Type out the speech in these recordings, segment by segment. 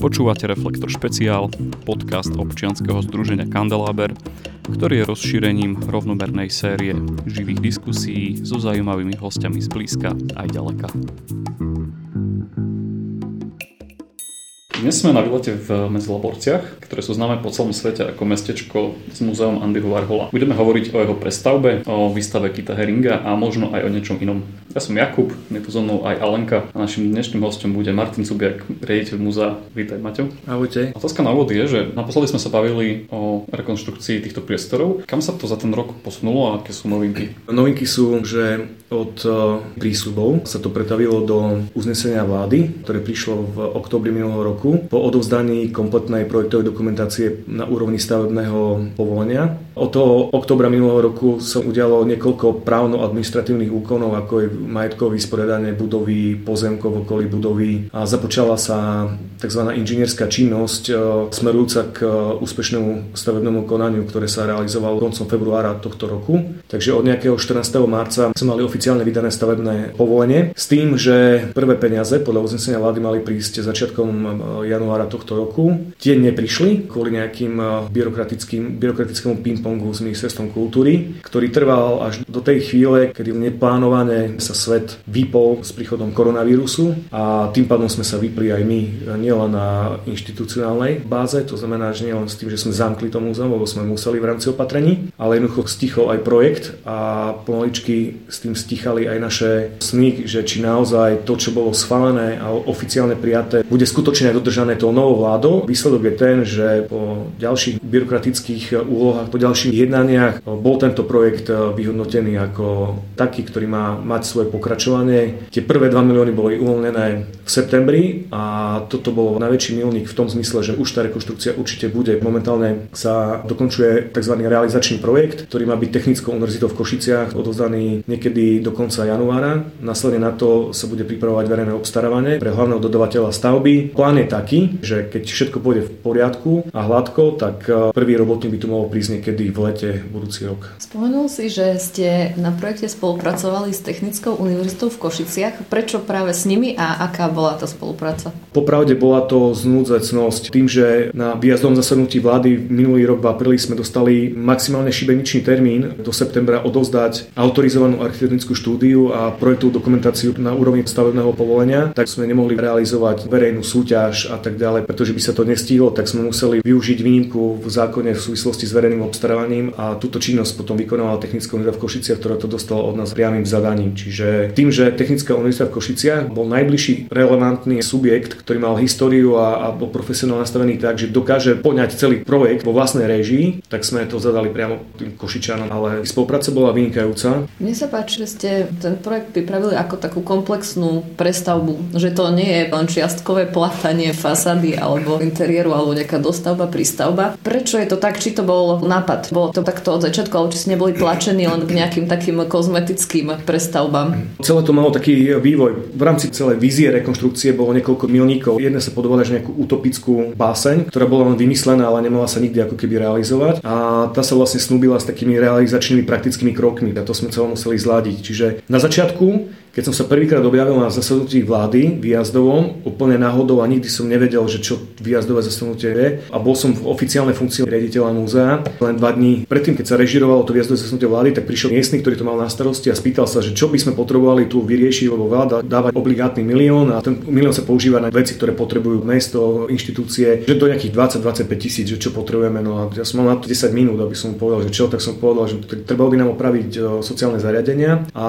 Počúvate Reflektor Špeciál, podcast občianskeho združenia Kandelaber, ktorý je rozšírením rovnomernej série živých diskusí so zaujímavými hostiami zblízka aj ďaleka. Dnes sme na výlete v Medzilaborciach, ktoré sú známe po celom svete ako mestečko s Múzeum Andyho Warhola. Budeme hovoriť o jeho prestavbe, o výstave Keitha Haringa a možno aj o niečom inom. Ja som Jakub, je tu so mnou aj Alenka a našim dnešným hostom bude Martin Cubjak, riaditeľ múzea. Vítaj, Maťo. Ahojte. Otázka na úvod je, že naposledy sme sa bavili o rekonštrukcii týchto priestorov. Kam sa to za ten rok posunulo a aké sú novinky? Novinky sú, že od prísľubov sa to pretavilo do uznesenia vlády, ktoré prišlo v októbri minulého roku. Po odovzdaní kompletnej projektovej dokumentácie na úrovni stavebného povolenia. Od toho októbra minulého roku sa udialo niekoľko právno-administratívnych úkonov, ako je majetkové vysporiadanie budovy, pozemkov v okolí budovy a započala sa tzv. Inžinierská činnosť smerujúca k úspešnému stavebnému konaniu, ktoré sa realizovalo koncom februára tohto roku. Takže od nejakého 14. marca sme mali oficiálne vydané stavebné povolenie s tým, že prvé peniaze podľa uznesenia vlády mali prísť začiatkom januára tohto roku. Tie neprišli kvôli nejakým byrokratickému ping-pongu s ministerstvom kultúry, ktorý trval až do tej chvíle, kedy neplánovane sa svet vypol s príchodom koronavírusu a tým pádom sme sa vypli aj my, nielen na inštitucionálnej báze, to znamená, že nielen s tým, že sme zamkli to múzeum, lebo sme museli v rámci opatrení, ale jednoducho stichol aj projekt a pomaličky s tým stichali aj naše sny, že či naozaj to, čo bolo schválené a oficiálne prijaté, bude skutočne dodržané tou novou vládou. Výsledok je ten, že po ďalších byrokratických úlohách, po ďalších jednaniach bol tento projekt vyhodnotený ako taký, ktorý má mať svoje pokračovanie. Tie prvé 2 milióny boli uvoľnené v septembri a toto bol najväčší milník v tom zmysle, že už tá rekonštrukcia určite bude. Momentálne sa dokončuje tzv. Realizačný projekt, ktorý má byť Technickou univerzitou v Košiciach, odovzdaný niekedy do konca januára. Následne na to sa bude pripravovať verejné obstarávanie pre hlavného dodavateľa stavby. Plán je taký, že keď všetko pôjde v poriadku a hladko, tak prvý robotník by tu mohol prísť niekedy v lete budúci rok. Spomenul si, že ste na projekte spolupracovali s Technickou univerzitou v Košiciach. Prečo práve s nimi a aká bola tá spolupráca? Popravde bola to znúdzecnosť. Tým, že na výjazdnom zasadnutí vlády minulý rok v apríli sme dostali maximálne šibeničný termín do septembra odovzdať autorizovanú architektonickú štúdiu a projektovú dokumentáciu na úrovni stavebného povolenia, tak sme nemohli realizovať verejnú súťaž a tak ďalej, pretože by sa to nestihlo, tak sme museli využiť výnimku v zákone v súvislosti s verejným obstarávaním a túto činnosť potom vykonávala Technická univerzita v Košiciach, ktorá to dostala od nás priamym zadaním. Čiže tým, že Technická univerzita v Košiciach bol najbližší relevantný subjekt, ktorý mal históriu a bol profesionálne nastavený tak, že dokáže poňať celý projekt vo vlastnej réžii, tak sme to zadali priamo tým Košičanom, ale spolupráca bola vynikajúca. Mne sa páči, že ste ten projekt pripravili ako takú komplexnú prestavbu, že to nie je len čiastkové plátanie fasády alebo interiéru alebo nejaká dostavba, prístavba. Prečo je to tak? Či to bol nápad? Bolo to takto od začiatku, alebo či ste neboli tlačení len k nejakým takým kozmetickým prestavbám? Celé to malo taký vývoj. V rámci celej vízie rekonštrukcie bolo niekoľko milníkov. Jedna sa podobala na nejakú utopickú báseň, ktorá bola len vymyslená, ale nemala sa nikdy ako keby realizovať. A tá sa vlastne snúbila s takými realizačnými praktickými krokmi. A to sme celé museli zladiť. Čiže na začiatku, keď som sa prvýkrát objavil na zasadnutí vlády výjazdovom, úplne náhodou a nikdy som nevedel, že čo výjazdové zasadnutie je, a bol som v oficiálnej funkcii riaditeľa múzea. Len 2 dní predtým, keď sa režirovalo to výjazdové zasadnutie vlády, tak prišiel miestny, ktorý to mal na starosti a spýtal sa, že čo by sme potrebovali tu vyriešiť, lebo vláda dáva obligátny milión a ten milión sa používa na veci, ktoré potrebujú mesto, inštitúcie, že do nejakých 20-25 000, že čo potrebujeme. No a ja som mal na to 10 minút, aby som mu povedal, že čo, tak som povedal, že treba by nám opraviť sociálne zariadenia a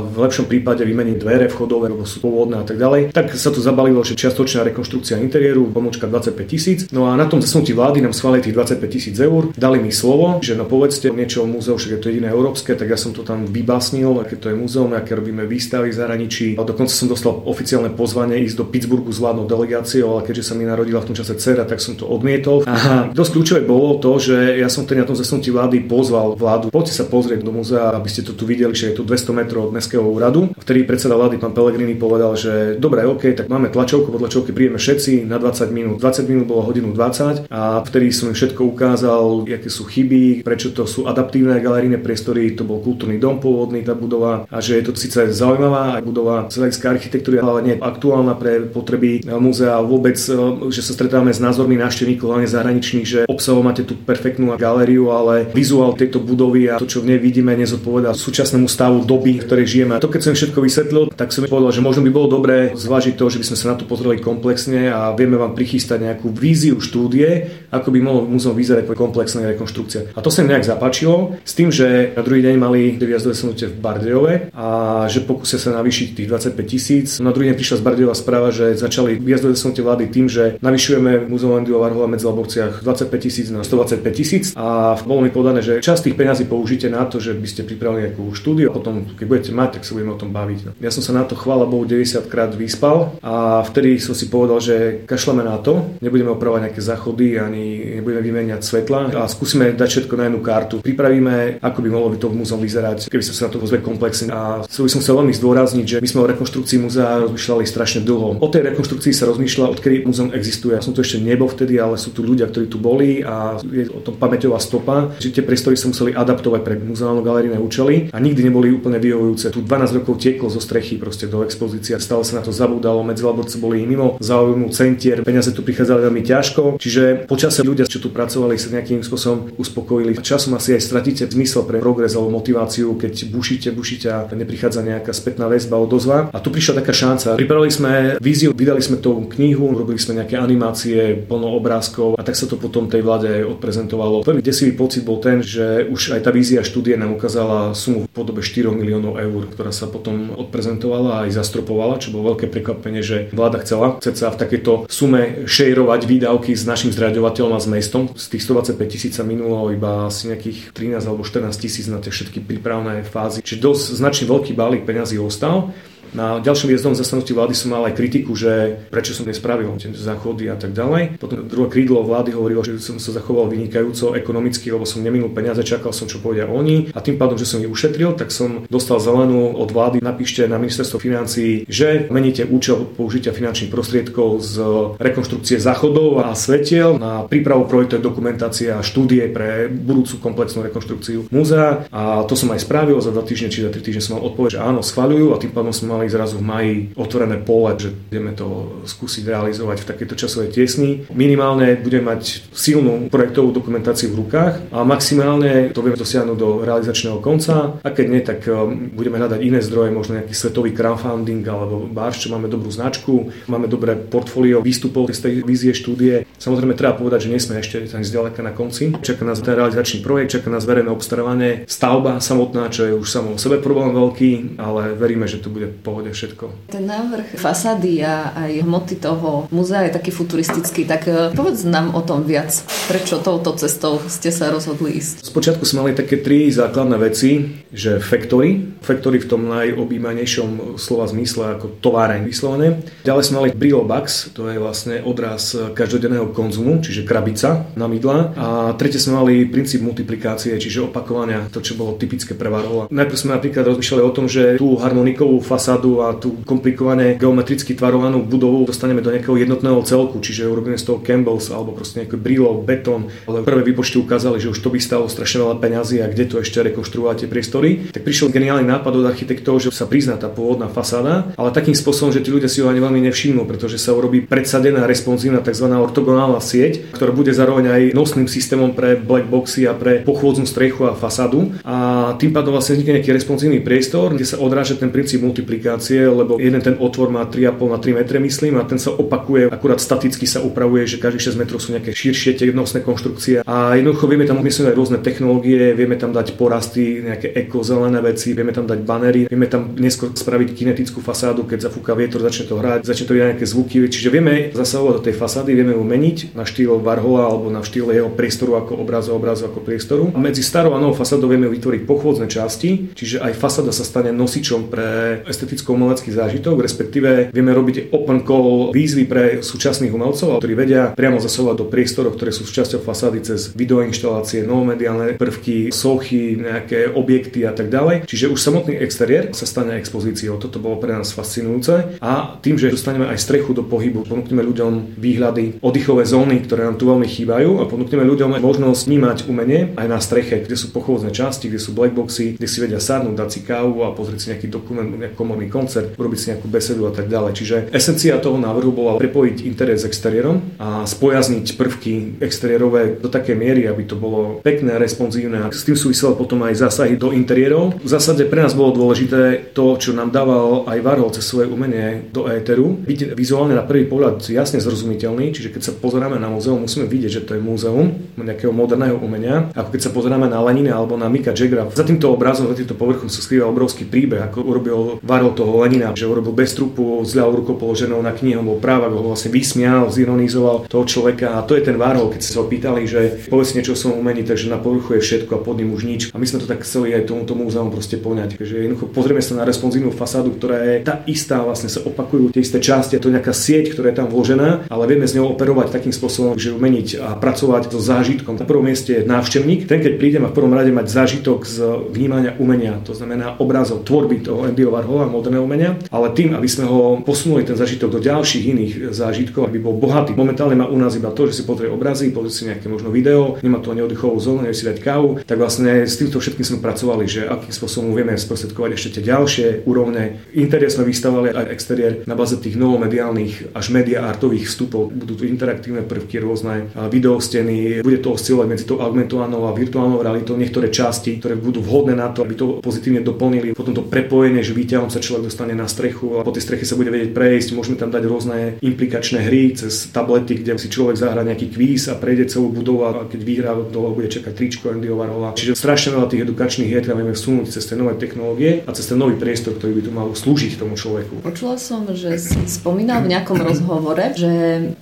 v lepšom prípade vymeniť dvere vchodové, lebo sú pôvodné a tak ďalej. Tak sa tu zabalilo, že čiastočná rekonštrukcia interiéru, pomočka 25 000. No a na tom zasadnutí vlády nám schválili tých 25 000 eur, dali mi slovo, že no povedzte niečo o múzeu, však je to jediné európske, tak ja som to tam vybásnil, aké to je múzeum, aké robíme výstavy v zahraničí. A dokonca som dostal oficiálne pozvanie ísť do Pittsburghu s vládnou delegáciou, ale keďže sa mi narodila v tom čase dcéra, tak som to odmietol. A dosť kľúčové bolo to, že ja som teda na tom zasadnutí vlády pozval vládu: poďte sa pozrieť do múzea, aby ste to tu videli, že je to 200 metrov od mestského úradu. vtedy predseda vlády pán Pelegrini povedal, že dobre, OK, tak máme tlačovku, po tlačovke príjeme všetci na 20 minút. 20 minút bolo hodinu 20 a vtedy som im všetko ukázal, aké sú chyby, prečo to sú adaptívne galerijné priestory, to bol kultúrny dom pôvodný, tá budova, a že je to síce zaujímavá budova z hľadiska architektúry, ale nie aktuálna pre potreby múzea, vôbec, že sa stretávame s názormi návštevníkov, hlavne zahraničných, že obsahovo máte tú perfektnú galériu, ale vizuál tejto budovy a to, čo v nej vidíme, nezodpovedá súčasnému stavu doby, v ktorej žijeme. A to, keď som všetko vysvetlil, tak som povedal, že možno by bolo dobré zvážiť to, že by sme sa na to pozreli komplexne a vieme vám prichystať nejakú víziu štúdie, ako by mohlo múzeum vyzerať po komplexnej rekonštrukcii. A to sa mi nejak zapáčilo, s tým, že na druhý deň mali výjazdové stretnutie v Bardejove a že pokúsia sa navýšiť tých 25 000. Na druhý deň prišla z Bardejova správa, že začali výjazdové stretnutie vlády tým, že navyšujeme Múzeum Andyho Warhola v Medzilaborciach 25 000 na 125 000, a bolo mi povedané, že časť tých peňazí použite na to, že by ste pripravili nejakú štúdiu a potom keď budete mať, tak sa budeme o tom baviť. Ja som sa na to, chvála Bohu, 90 krát vyspal a vtedy som si povedal, že kašleme na to, nebudeme opravovať nejaké záchody ani nebudeme vymeniať svetla a skúsime dať všetko na jednu kartu. Pripravíme, ako by mohlo by to v múzeum vyzerať, keby som sa na to pozrel komplexne. A chcel by som sa veľmi zdôrazniť, že my sme o rekonštrukcii múzea rozmýšľali strašne dlho. O tej rekonštrukcii sa rozmýšľa, odkedy múzeum existuje. Ja som to ešte nebol vtedy, ale sú tu ľudia, ktorí tu boli a je o tom pamäťová stopa, že tie priestory sa museli adaptovať pre muzeálno galerijné účely a nikdy neboli úplne vyhovujúce. Tu 12 rokov tieklo zo strechy proste do expozície, stále sa na to zabúdalo, Medzilaborce boli mimo záujmu centier, peniaze tu prichádzali veľmi ťažko, čiže počasie ľudia, čo tu pracovali, sa nejakým spôsobom uspokojili. A časom asi aj stratíte zmysel pre progres alebo motiváciu, keď bušíte a neprichádza nejaká spätná väzba, odozva. A tu prišla taká šanca. Pripravili sme víziu, vydali sme tú knihu, robili sme nejaké animácie, plno obrázkov a tak sa to potom tej vláde odprezentovalo. Veľmi desivý pocit bol ten, že už aj tá vízia štúdie nám ukázala sumu v podobe 4 000 000 eur, ktorá sa potom odprezentovala a aj zastropovala, čo bolo veľké prekvapenie, že vláda chce sa v takejto sume šejrovať výdavky s našim zriaďovateľom a s mestom. Z tých 125 000 sa minulo iba asi nejakých 13 alebo 14 000 na tie všetky prípravné fázy. Čiže dosť značne veľký balík peňazí ostal. Na ďalšom výjezdnom zasadnutí vlády som mal aj kritiku, že prečo som nespravil tie záchody a tak ďalej. Potom druhé krídlo vlády hovorilo, že som sa zachoval vynikajúco ekonomicky, lebo som neminul peniaze, čakal som, čo povedia oni, a tým pádom, že som ich ušetril, tak som dostal zelenú od vlády, napíšte na ministerstvo financií, že meníte účel použitia finančných prostriedkov z rekonštrukcie záchodov a svetiel na prípravu projektov, dokumentácie a štúdie pre budúcu komplexnú rekonštrukciu múzea, a to som aj spravil. Za 2 týždne či za 3 týždne som mal odpoveď, že áno, schvaľujú, a tým pádom som mali zrazu v máji otvorené pole, že budeme to skúsiť realizovať v takejto časovej tiesni. Minimálne budeme mať silnú projektovú dokumentáciu v rukách a maximálne to vieme dosiahnuť do realizačného konca, a keď nie, tak budeme hľadať iné zdroje, možno nejaký svetový crowdfunding alebo barž, čo máme dobrú značku, máme dobré portfólio výstupov z tej vízie štúdie. Samozrejme treba povedať, že nie sme ešte ani zďaleka na konci. Čaká nás ten realizačný projekt, čaká nás verejné obstarávanie, stavba samotná, čo je už samo o sebe problém veľký, ale veríme, že to bude pohode všetko. Ten návrh fasády a aj hmoty toho múzea je taký futuristický, tak povedz nám o tom viac. Prečo touto cestou ste sa rozhodli ísť? Spočiatku sme mali také 3 základné veci, že factory v tom najobjímanejšom slova zmysle ako továreň vyslovene. Ďalej sme mali Brillo box, to je vlastne odraz každodenného konzumu, čiže krabica na mydla, a tretie sme mali princíp multiplikácie, čiže opakovania, to čo bolo typické pre Warhola. Najprv sme napríklad rozmýšľali o tom, že tú harmonikovú fasádu a tú komplikované geometricky tvarovanú budovu dostaneme do nejakého jednotného celku, čiže urobíme z toho Campbells alebo proste nejaké Brillo, betón, ale prvé výpočty ukázali, že už to by stalo strašne veľa peňazí a kde to ešte rekonštruovať tie priestory. Tak prišiel geniálny nápad od architektov, že sa prizná tá pôvodná fasáda, ale takým spôsobom, že tí ľudia si ho ani veľmi nevšimnú, pretože sa urobí predsadená responsívna tzv. Ortogonálna sieť, ktorá bude zároveň aj nosným systémom pre black boxy a pre pochôdznú strechu a fasádu. A tým pádom vlastne vznikne nejaký responsívny priestor, kde sa odráža ten princíp multiplikácie, lebo jeden ten otvor má 3,5 na 3 metre, myslím, a ten sa opakuje, akurát staticky sa upravuje, že každých 6 metrov sú nejaké širšie jednostné konštrukcie. A jednoducho vieme tam umiestniť aj rôzne technológie, vieme tam dať porasty, nejaké ekozelené veci, vieme tam dať banery, vieme tam neskôr spraviť kinetickú fasádu, keď zafúka vietor, začne to hrať, začne to vydať nejaké zvuky, čiže vieme zasahovať do tej fasády, vieme ju meniť na štýl Warhola alebo na štýl jeho priestoru ako obrazu ako priestoru. A medzi starou a novou fasádou vieme vytvoriť pochôdzne časti, čiže aj fasáda sa stane nosičom pre estetickú prakticko-umelecký zážitok, respektíve vieme robiť open call výzvy pre súčasných umelcov, ktorí vedia priamo zasovať do priestorov, ktoré sú súčasťou fasády cez videoinštalácie, novomediálne prvky, sochy, nejaké objekty a tak ďalej. Čiže už samotný exteriér sa stane expozíciou. Toto bolo pre nás fascinujúce a tým, že dostaneme aj strechu do pohybu, ponúkneme ľuďom výhľady, oddychové zóny, ktoré nám tu veľmi chýbajú a ponúkneme ľuďom možnosť vnímať umenie aj na streche, kde sú pochôdzne časti, kde sú blackboxy, kde si vedia sadnúť, dať si kávu a pozrieť si nejaký dokument, nejaký komorný koncert, urobiť si nejakú besedu a tak ďalej. Čiže esencia toho návrhu bola prepojiť interiér s exteriérom a spojazniť prvky exteriérové do takej miery, aby to bolo pekné, responsívne. S tým súviselo potom aj zásahy do interiérov. V zásade pre nás bolo dôležité to, čo nám dával aj Warhol cez svoje umenie do éteru, byť vizuálne na prvý pohľad jasne zrozumiteľný, čiže keď sa pozeráme na múzeum, musíme vidieť, že to je múzeum nejakého moderného umenia, ako keď sa pozeráme na Lenina alebo na Micka Jaggera. Za týmto obrazom, za týmto povrchom sa skrýva obrovský príbeh, ako urobil Warhol toho Lenina, že urobil bez trupu, s ľavou rukou položenou na knihu, bol práva, ho vlastne vysmial, zironizoval toho človeka a to je ten Warhol, keď sa ho pýtali, že povedz niečo o svojom umení, takže na povrchu je všetko a pod ním už nič. A my sme to tak chceli aj tomuto múzeum proste poňať. Takže jednoducho pozrieme sa na responsívnu fasádu, ktorá je tá istá, vlastne sa opakujú tie isté časti, je to nejaká sieť, ktorá je tam vložená, ale vieme s ňou operovať takým spôsobom, že ju meniť a pracovať so zážitkom. Na prvom mieste je návštevník, ten keď príde, má v prvom rade mať zážitok z vnímania umenia, to znamená obrazov, tvorby toho Andyho Warhola, moderného umenia, ale tým, aby sme ho posunuli ten zážitok do ďalších iných zážitkov, aby bol bohatý. Momentálne má u nás iba to, že si pozrie obrazy, pozrie si nejaké možno video, nemá to ani oddychovú zónu, nevie si dať kávu, tak vlastne s týmto všetkým sme pracovali, že akým spôsobom vieme sprostredkovať ešte tie ďalšie úrovne. Interiér sme vystavovali aj exteriér na báze tých novomediálnych až media artových vstupov. Budú tu interaktívne prvky, rôzne videosteny, bude to oscilovať medzi tou augmentovanou a virtuálnou realitou, niektoré časti, ktoré budú vhodné na to, aby to pozitívne doplnili. Potom to prepojenie, že výťahom sa človek dostane na strechu a po tej streche sa bude vedieť prejsť, môžeme tam dať rôzne implikačné hry cez tablety, kde si človek zahrá nejaký kvíz a prejde celú budovu a keď vyhrá, dole bude čakať tričko Andyho Warhola. Čiže strašne veľa tých edukačných hier vieme vsunúť cez tie nové technológie a cez ten nový priestor, ktorý by tu mal slúžiť tomu človeku. Počula som, že si spomínal v nejakom rozhovore, že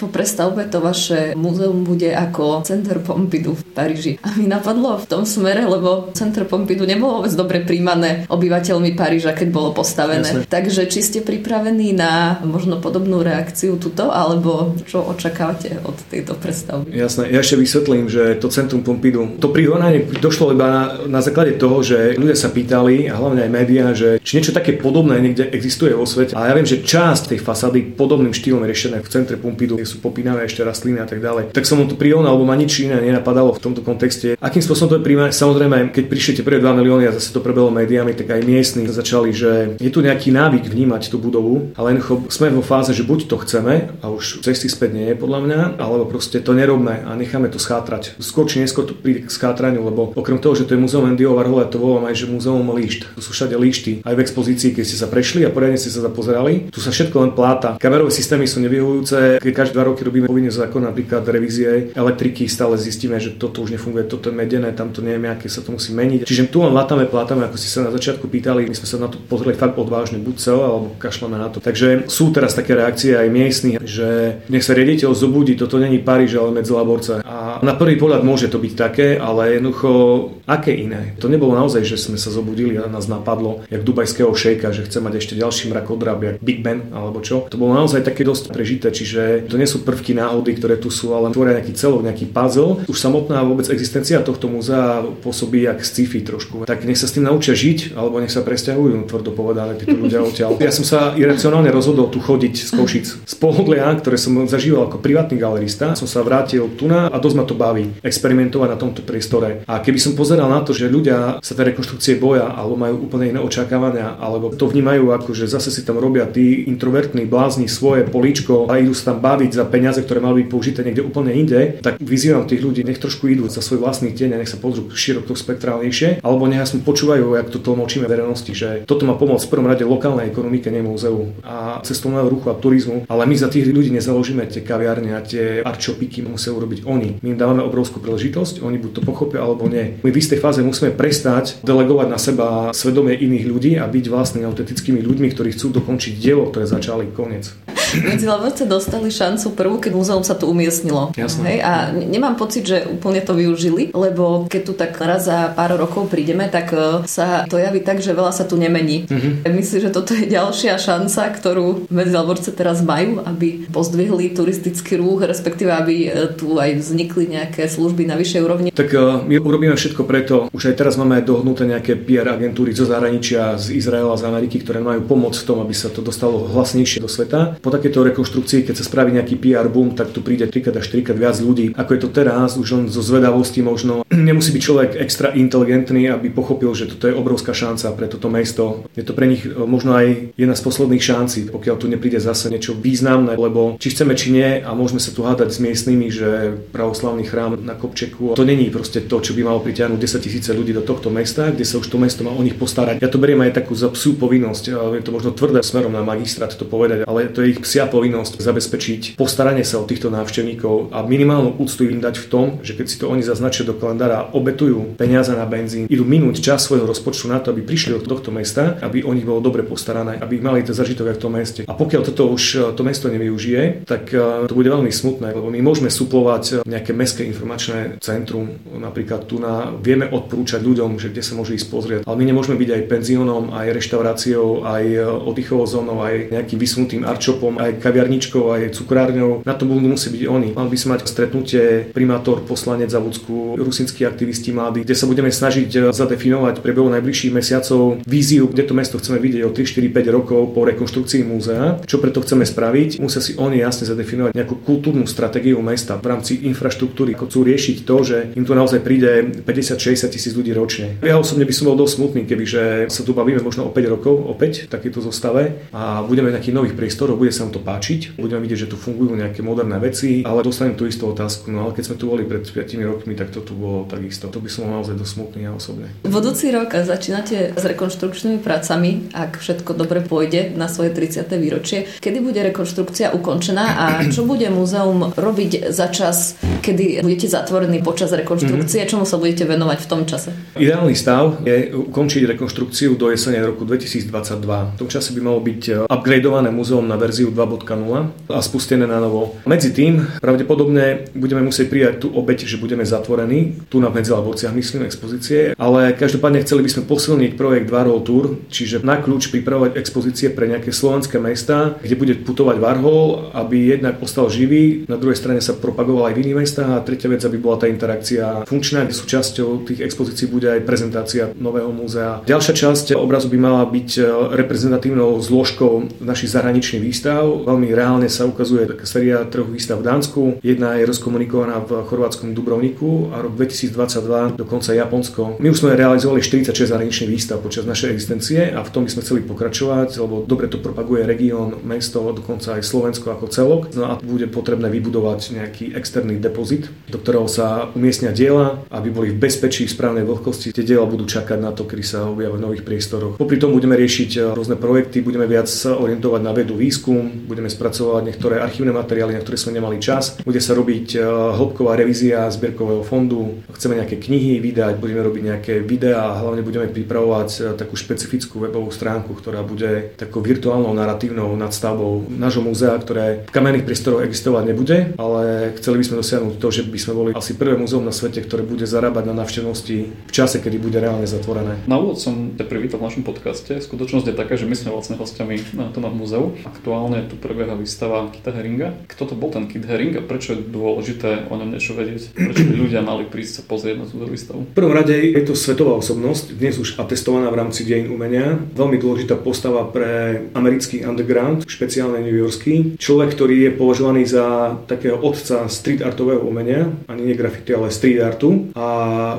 po prestavbe to vaše múzeum bude ako Centre Pompidou v Paríži. A mi napadlo v tom smere, lebo Centre Pompidou nebolo vôbec dobre príjmané obyvateľmi Paríža, keď bolo postavené. Jasne. Takže či ste pripravení na možno podobnú reakciu tuto, alebo čo očakávate od tejto prestavby? Jasné, ja ešte vysvetlím, že to Centrum Pompidou, to prirovnanie došlo iba na základe toho, že ľudia sa pýtali, a hlavne aj médiá, že či niečo také podobné niekde existuje vo svete. A ja viem, že časť tej fasády podobným štýlom riešené v Centre Pompidou, sú popínané ešte rastliny a tak ďalej. Tak som mu to prirovnal, alebo ma nič iné nenapadalo v tomto kontexte. Akým spôsobom to je prijímané? Samozrejme, keď prišli tie prvé 2 milióny a zase to prebehlo médiami, tak aj miestni začali, že je tu nejaký návyk vnímať tú budovu, ale sme vo fáze, že buď to chceme a už cesty späť nie je podľa mňa, alebo proste to nerobme a necháme to schátrať. Skôr či neskôr to príde k schátraniu, lebo okrem toho, že to je múzeum Andyho Warhola, to volám aj že múzeum líšt. Tu sú všade líšty, aj v expozícii, keď ste sa prešli a poriadne ste sa zapozerali. Tu sa všetko len pláta. Kamerové systémy sú nevyhovujúce, keď každé 2 roky robíme povinne zákon napríklad revízie elektriky, stále zistíme, že toto už nefunguje, toto je medené, tamto neviem, aké sa to musí meniť. Čiže tu len plátame, ako ste sa na začiatku pýtali, my sme sa na to pozreli fakt odvážne, buď celé, alebo kašľame na to. Takže sú teraz také reakcie aj miestnych, že nech sa riaditeľ zobudí, toto není Paríž, ale Medzilaborce. A na prvý pohľad môže to byť také, ale jednoducho aké iné. To nebolo naozaj, že sme sa zobudili a nás napadlo, jak dubajského šejka, že chce mať ešte ďalší mrakodrap, jak Big Ben alebo čo. To bolo naozaj také dosť prežité, čiže to nie sú prvky náhody, ktoré tu sú, ale tvoria nejaký celok, nejaký puzzle. Už samotná vôbec existencia tohto múzea pôsobí jak sci-fi trošku. Tak nech sa s tým naučia žiť, alebo nech sa presťahujú, tvrdo povedané títo ľudia odtiaľ. Ja som sa iracionálne rozhodol tu chodiť z Košic. Z Pohodlia, ktoré som zažíval ako privátny galerista, som sa vrátil tu na a dosť ma to baví experimentovať na tomto priestore. A keby som pozeral na to, že ľudia sa tej rekonštrukcie boja, alebo majú úplne iné očakávania, alebo to vnímajú ako že zase si tam robia tí introvertní blázni svoje políčko a idú sa tam baviť za peniaze, ktoré mali byť použité niekde úplne inde, tak vyzývam tých ľudí, nech trošku idú za svoj vlastný tieň a nech sa pozrú široko spektrálnejšie, alebo nech aspoň počúvajú, ako to tlmočíme verejnosti, že toto má pomôcť v prvom rade lokálnej ekonomike, nie múzeu a cestovného ruchu a turizmu, ale my za tých ľudí nezaložíme tie kaviárne a tie artšopiky, musia urobiť oni. My im dávame obrovskú príležitosť, oni buď to pochopia alebo nie. My v istej fáze musíme prestať delegovať na seba svedomie iných ľudí a byť vlastne autentickými ľuďmi, ktorí chcú dokončiť dielo, ktoré začali. Koniec. Medzilaborce dostali šancu prvú, keď múzeum sa tu umiestnilo. Hej? A nemám pocit, že úplne to využili, lebo keď tu tak raz za pár rokov prídeme, tak sa to javí tak, že veľa sa tu nemení. Mm-hmm. Myslím, že toto je ďalšia šanca, ktorú Medzilaborce teraz majú, aby pozdvihli turistický ruch, respektíve aby tu aj vznikli nejaké služby na vyššej úrovni. Tak my urobíme všetko preto. Už aj teraz máme dohodnuté nejaké PR agentúry zo zahraničia, z Izraela, z Ameriky, ktoré majú pomôcť v tom, aby sa to dostalo hlasnejšie do sveta. Po takejto rekonštrukcii, keď sa spraví nejaký PR boom, tak tu príde 3x až 4x viac ľudí. Ako je to teraz, už len zo zvedavosti možno. Nemusí byť človek extra inteligentný, aby pochopil, že toto je obrovská šanca pre toto mesto. Je to pre nich možno aj jedna z posledných šancí, pokiaľ tu nepríde zase niečo významné, lebo či chceme či nie a môžeme sa tu hádať s miestnymi, že pravoslavný chrám na Kopčeku, to není proste to, čo by malo pritiahnuť 10 000 ľudí do tohto mesta, kde sa už to mesto má o nich postarať. Ja to beriem aj takú za psú povinnosť, je to možno tvrdé smerom na magistrát to povedať, ale to je ich psia povinnosť zabezpečiť postaranie sa o týchto návštevníkov a minimálnu úctu im dať v tom, že keď si to oni zaznačia do kalendára, obetujú peniaze na benzín, idú minúť čas svojho rozpočtu na to, aby prišli do tohto mesta, aby o nich bolo dobre postarané, aby mali to zažitok v tom meste. A pokiaľ toto už to mesto nevyužije, tak to bude veľmi smutné, lebo my môžeme suplovať nejaké mestské informačné centrum, napríklad tu na vieme odporúčať ľuďom, že kde sa môžu ísť pozrieť, ale my nemôžeme byť aj penziónom, aj reštauráciou, aj oddychovou zónou, aj nejakým vysunutým artshopom, aj kaviarničkou, aj cukrárňou. Na to budú musí byť oni. Mal by sme mať stretnutie primátor, poslanec za Ľudsku, rusinskí aktivisti mladí, kde sa budeme snažiť zadefinovať priebehu najbližších mesiacov víziu, kde to mesto chceme vidieť o 3, 4, 5 rokov po rekonštrukcii múzea. Čo preto chceme spraviť? Musia si oni jasne zadefinovať nejakú kultúrnu stratégiu mesta v rámci infraštruktúry, ako chcú riešiť to, že im tu naozaj príde 50-60 000 ľudí ročne. Ja osobne by som bol dosť smutný, kebyže sa tu bavíme možno o 5 rokov opäť v takejto zostave a budeme v nejakých nových priestoroch, bude sa nám to páčiť, budeme vidieť, že tu fungujú nejaké moderné veci, ale dostanem tú istú otázku. No ale keď sme tu boli pred 5 rokmi, tak to tu bolo takisto. To by som bol naozaj dosť smutný ja osobne. Budúci rok začínate s rekonštrukčnými prácami, ak všetko dobre pôjde na svoje 30. výročie. Kedy bude rekonštrukcia ukončená a čo bude múzeum robiť za čas, kedy budete zatvorení počas rekonštrukcie, čomu sa budete venovať v tom čase? Ideálny stav je ukončiť rekonštrukciu do jesene roku 2022. V tom čase by malo byť upgradeované múzeum na verziu 2.0 a spustené na novo. Medzi tým pravdepodobne budeme musieť prijať tú obeť, že budeme zatvorení, tu na Medzilaborciach myslím expozície, ale každopádne chceli by sme posilniť projekt Warhol Tour, čiže na kľúč pripravovať expozície pre nejaké slovenské mestá, kde bude putovať Warhol, aby jednak ostal živý, na druhej strane sa propagoval aj v iných mestách a tretia vec, aby bola tá interakcia funkčná, kde súčasťou tých expozícií bude aj prezentácia nového múzea. Ďalšia časť obrazu by mala byť reprezentatívnou zložkou našich zahraničných výstav. Veľmi reálne sa ukazuje taká séria 3 výstav v Dánsku. Jedna je rozkomunikovaná v chorvátskom Dubrovniku a rok 2022 dokonca Japonsko. My už sme realizovali 46 zahraničných výstav počas našej existencie a v tom by sme chceli pokračovať, lebo dobre to propaguje región, mesto, dokonca aj Slovensko ako celok. No a bude potrebné vybudovať nejaký externý depozit, do ktorého sa umiestnia diela, aby boli v bezpečí, v správnej vlhkosti. Tie diela budú čakať na to, kedy sa objavia v nových priestoroch. Popri tom budeme riešiť rôzne projekty, budeme viac orientovať na vedu, výskum, budeme spracovať niektoré archívne materiály, na ktoré sme nemali čas. Bude sa robiť hĺbková revízia zbierkového fondu. Chceme nejaké knihy vydať, budeme robiť nejaké videá a hlavne budeme pripravovať takú špecifickú webovú stránku, ktorá bude takou virtuálnou naratívnou nadstavbou nášho múzea, ktoré v kamenných priestoroch existovať nebude, ale chceli by sme dosiahnuť to, že by sme boli asi prvé múzeum na svete, ktoré bude zarábať na návštevnosti v čase, kedy bude reálne zatvorené. Na úvod som te privítal v našom podcaste. Skutočnosť je taká, že my sme vlastne hosťami na tom múzeu. Aktuálne tu prebieha výstava Keitha Haringa. Kto to bol ten Keith Haring a prečo je dôležité o ňom niečo vedieť? Prečo by ľudia mali prísť sa pozrieť na túto výstavu? V prvom rade je to svetová osobnosť, dnes už atestovaná v rámci dejín umenia. Veľmi dôležitá postava pre americký underground, špeciálne newyorský. Človek, ktorý je považovaný za takého otca street artového umenia, ani nie graffiti, ale street artu. A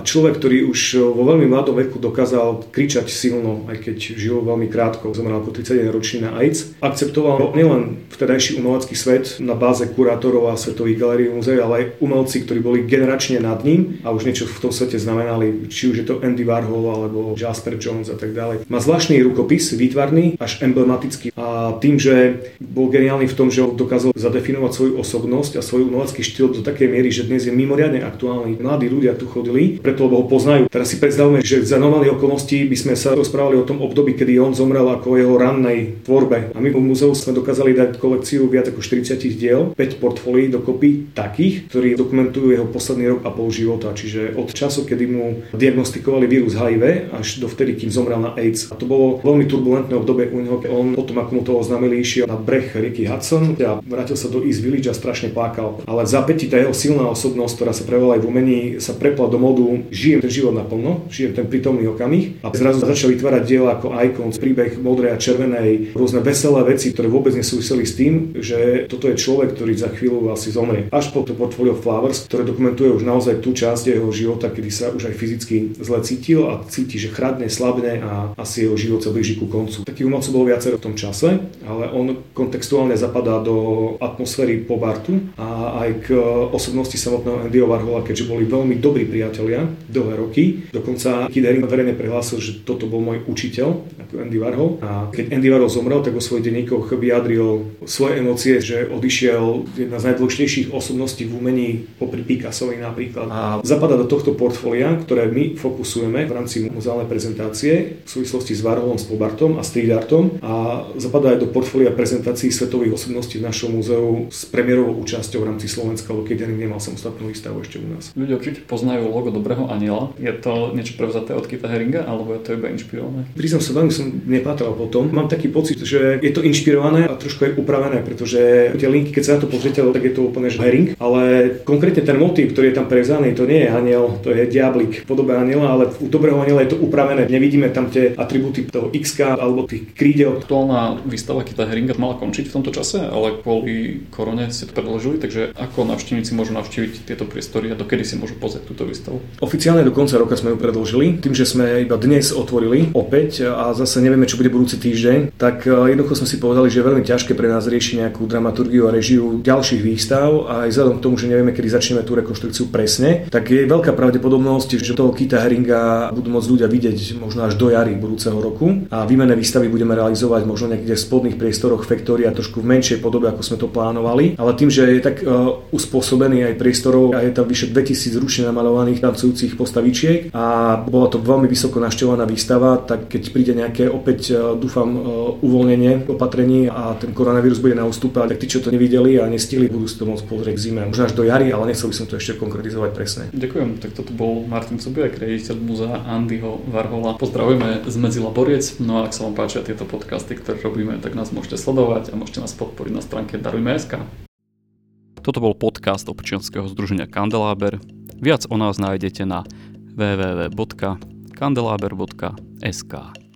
človek, ktorý už vo veľmi mladom veku dokázal kričať silno, aj keď žil veľmi krátko, zomrel ako 31 ročný na AIDS. Akceptoval nielen vtedajší umelecký svet na báze kurátorov a svetových galérií múzeí, ale aj umelci, ktorí boli generačne nad ním a už niečo v tom svete znamenali, či už je to Andy Warhol alebo Jasper Johns a tak ďalej. Má zvláštny rukopis, výtvarný, až emblematický. A tým, že bol geniálny v tom, že on dokázal zadefinovať svoju osobnosť a svoj umelecký štýl do takej miery, že dnes je mimoriadne aktuálny. Mladí ľudia tu chodili, preto ho poznajú. Teraz si predstavme, že za normálnych okolností by sme sa rozprávali o tom období, kedy on zomrel ako jeho rannej tvorbe. A my v múzeu sme dokázali dokázali dať kolekciu viac ako 40 diel, 5 portfólií dokopy takých, ktorí dokumentujú jeho posledný rok a pol života, čiže od času, kedy mu diagnostikovali vírus HIV až do vtedy, kým zomrel na AIDS. A to bolo veľmi turbulentné obdobie u neho. On potom, ako mu to oznámili, išiel na breh rieky Hudson a vrátil sa do East Village a strašne plakal. Ale v zápätí tá jeho silná osobnosť, ktorá sa prejavila aj v umení, sa prepla do módu: žijem ten život naplno, žijem ten prítomný okamih, a zrazu začal vytvárať diela ako Icons, príbeh modrej a červenej, rôzne veselé veci, ktoré vôbec nesúviseli s tým, že toto je človek, ktorý za chvíľu asi zomrie. Až po to portfolio Flowers, ktoré dokumentuje už naozaj tú časť jeho života, kedy sa už aj fyzicky zle cítil a cíti, že chradne, slabne a asi jeho život sa blíži ku koncu. Takých umelcov bolo viacero v tom čase, ale on kontextuálne zapadá do atmosféry po Bartu a aj k osobnosti samotného Andyho Warhola, keďže boli veľmi dobrí priatelia dlhé roky. Dokonca Keith Haring verejne prehlásil, že toto bol môj učiteľ, ako Andy Warhol. A keď Andy Warhol zomrel, tak vo svojich denníkoch vyjadril svoje emócie, že odišiel jedna z najdôležitejších osobností v umení, popri Picassovi napríklad. A zapadá do tohto portfólia, ktoré my fokusujeme v rámci muzeálnej prezentácie v súvislosti s Warholom, s Pobartom a street artom, a zapadá aj do portfólia prezentácií svetových osobností v našom múzeu s premiérovou účasťou v rámci Slovenska, lebo Keith Haring nemal samostatnú výstavu ešte u nás. Ľudia určite poznajú logo Dobrého aniela. Je to niečo prevzaté od Keitha Haringa, alebo je to iba inšpirované? Priznám sa, veľmi som nepátral potom. Mám taký pocit, že je to inšpirované a trošku aj upravené, pretože tie linky, keď sa na to pozriete, tak je to úplne že Haring, ale konkrétne ten motív, ktorý je tam prevzaný, to nie je aniel, to je diablik v podobe aniela, ale u Dobrého aniela je to upravené. Nevidíme tam tie atribúty toho X-ka alebo tých krídel. Aktuálna výstava Keitha Haringa mala končiť v tomto čase, ale kvôli korone si to predĺžili, takže ako návštevníci môžu navštíviť tieto priestory a dokedy si môžu pozrieť túto výstavu? Oficiálne do konca roka sme ju predĺžili, tým, že sme iba dnes otvorili opäť a zase nevieme, čo bude budúci týždeň, tak jednoducho sme si povedali, že je veľmi ťažké pre nás riešiť nejakú dramaturgiu a režiu ďalších výstav a aj vzhľadom k tomu, že nevieme, kedy začneme tú rekonštrukciu presne, tak je veľká pravdepodobnosť, že toho Keitha Haringa budú môcť ľudia vidieť možno až do jary budúceho roku a výmenné výstavy budeme realizovať možno niekde v spodných priestoroch Factoria trošku v menšej podobe, ako sme to plánovali, ale tým, že je tak uspôsobený aj priestorov a je tam vyše 2000 ručne namalovaných tancujúcich postavičiek a bola to veľmi vysoko navštevovaná výstava, tak keď príde nejaké opäť dúfam uvoľnenie opatrení a ten koronavírus bude na ústupe, tak tí, čo to nevideli a nestihli, budú si to môcť pozrieť k zime, možno až do jary, ale nechcel by som to ešte konkretizovať presne. Ďakujem. Tak toto bol Martin Cubjak, riaditeľ múzea Andyho Warhola. Pozdravujeme z Medzilaborec. No a ak sa vám páčia tieto podcasty, ktoré robíme, tak nás môžete sledovať a môžete nás podporiť na stránke Darujme.sk. Toto bol podcast občianskeho združenia Kandelaber. Viac o nás nájdete na www.kandelaber.sk.